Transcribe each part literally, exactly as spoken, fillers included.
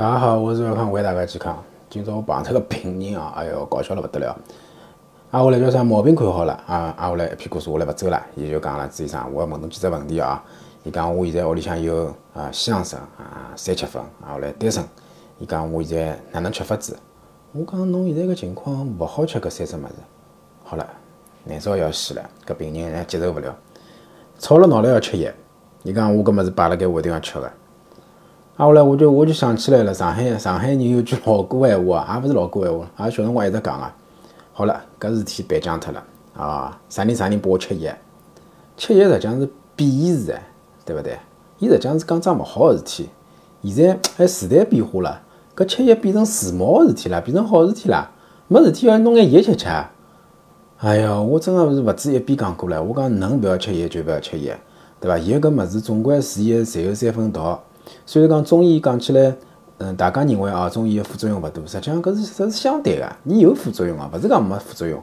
大家好，我是小康，为大家健康。今朝我碰着个病人啊，哎哟，搞笑了不得了。挨下来叫啥毛病看好了啊，挨下来一屁股坐下来勿走了。伊就讲了，朱医生，我要问侬几只问题啊。伊讲我现在屋里向有啊西洋参啊三七分，挨下来丹参。伊讲我现在哪能吃法子？我讲侬现在个情况勿好吃搿三只物事。好了，难受要死了，搿病人还接受勿了，吵了闹了要吃药。伊讲我搿物事摆辣盖我一定要吃个。啊，后来我就我就想起来了，上海上海人有句老古闲话啊，也勿是老古闲话，也小辰光一直讲啊。好了，搿事体白讲脱了啊！啥人啥人拨我吃药，吃药实际上是鄙视哎，对勿对？伊实际上是讲桩勿好个事体。现在哎时代变化了，搿吃药变成时髦个事体啦，变成好事体啦，没事体要弄眼药吃吃。哎呀，我真个是勿止一遍讲过了，我讲能勿要吃药就勿要吃药，对伐？药搿物事总归是药，侪有三分毒。虽然讲中医讲起来，嗯，大家认为啊，中医的副作用勿大，实际上搿是搿是相对个，你有副作用啊，勿是讲没副作用。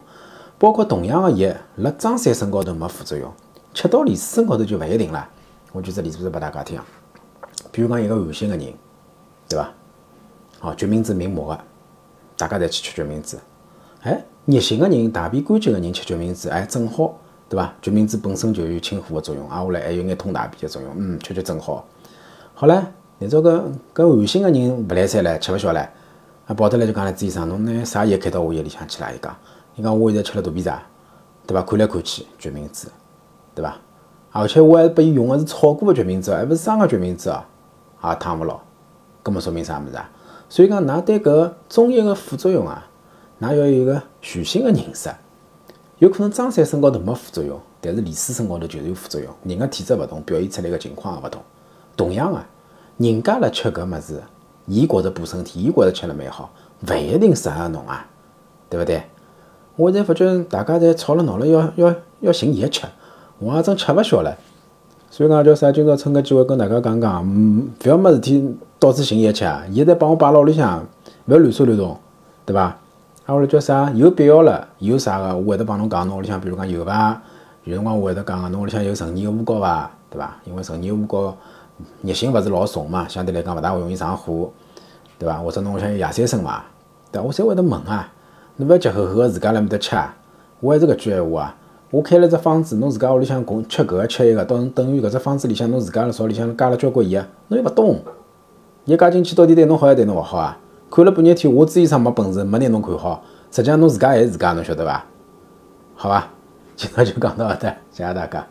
包括同样个药，辣张三身高头没副作用，吃到李四身高头就勿一定了。我举只例子拨大家听，比如讲一个寒性个人，对伐？哦，决明子明目个，大家侪去吃决明子。哎，热性个人，大便干结个人吃决明子，哎，正好，对伐？决明子本身就有清火个作用，挨下来还有眼通大便个作用，嗯，吃吃正好。好了，你这个搿寒性个人勿来三了，吃勿消了，啊跑得来就讲了，朱医生，侬拿啥药开到我药里向去啦？伊讲，伊讲我现在吃了肚皮胀，对伐？看来看去，决明子，对伐？而且我还拨伊用个是炒过个决明子，还勿是生个决明子哦，也烫勿牢，搿么说明啥物事啊？所以讲，㑚对搿中药个副作用啊，㑚要有一个全新个认识。有可能张三身高头没副作用，但是李四身高头就是有副作用，人个体质勿同，表现出来个情况也勿同。同样啊，人家辣吃搿物事，伊觉着补身体，伊觉着吃了蛮好，勿一定适合侬啊，对勿对？我才发觉大家侪吵了闹了，要要要寻药吃，我也真吃勿消了。所以讲叫啥？今朝趁个机会跟大家讲讲，嗯，勿要没事体到处寻药吃啊！药侪帮我摆辣屋里向，勿要乱说乱动，对伐？啊，我来叫啥？有必要了，有啥个我会得帮侬讲，侬屋里向比如讲有伐？有辰光我会得讲个，侬屋里向有成年个乌膏伐？对伐？因为成年乌膏。热性勿是老重嘛，相对来讲勿大容易上火，对伐？或者侬屋里向有野山参嘛，对伐？我侪会得问啊，侬勿要急吼吼个自家辣面搭吃啊。我还是搿句闲话啊，我开了只方子，侬自家屋里向共吃搿个吃一个，到等于搿只方子里向侬自家辣勺里向加了交关盐，侬又勿懂，盐加进去到底对侬好还对侬勿好啊？看了半日天，我朱医生没本事，没拿侬看好，实际上侬自家还是自家，侬晓得伐？好伐？今朝就讲到搿搭，谢谢大家。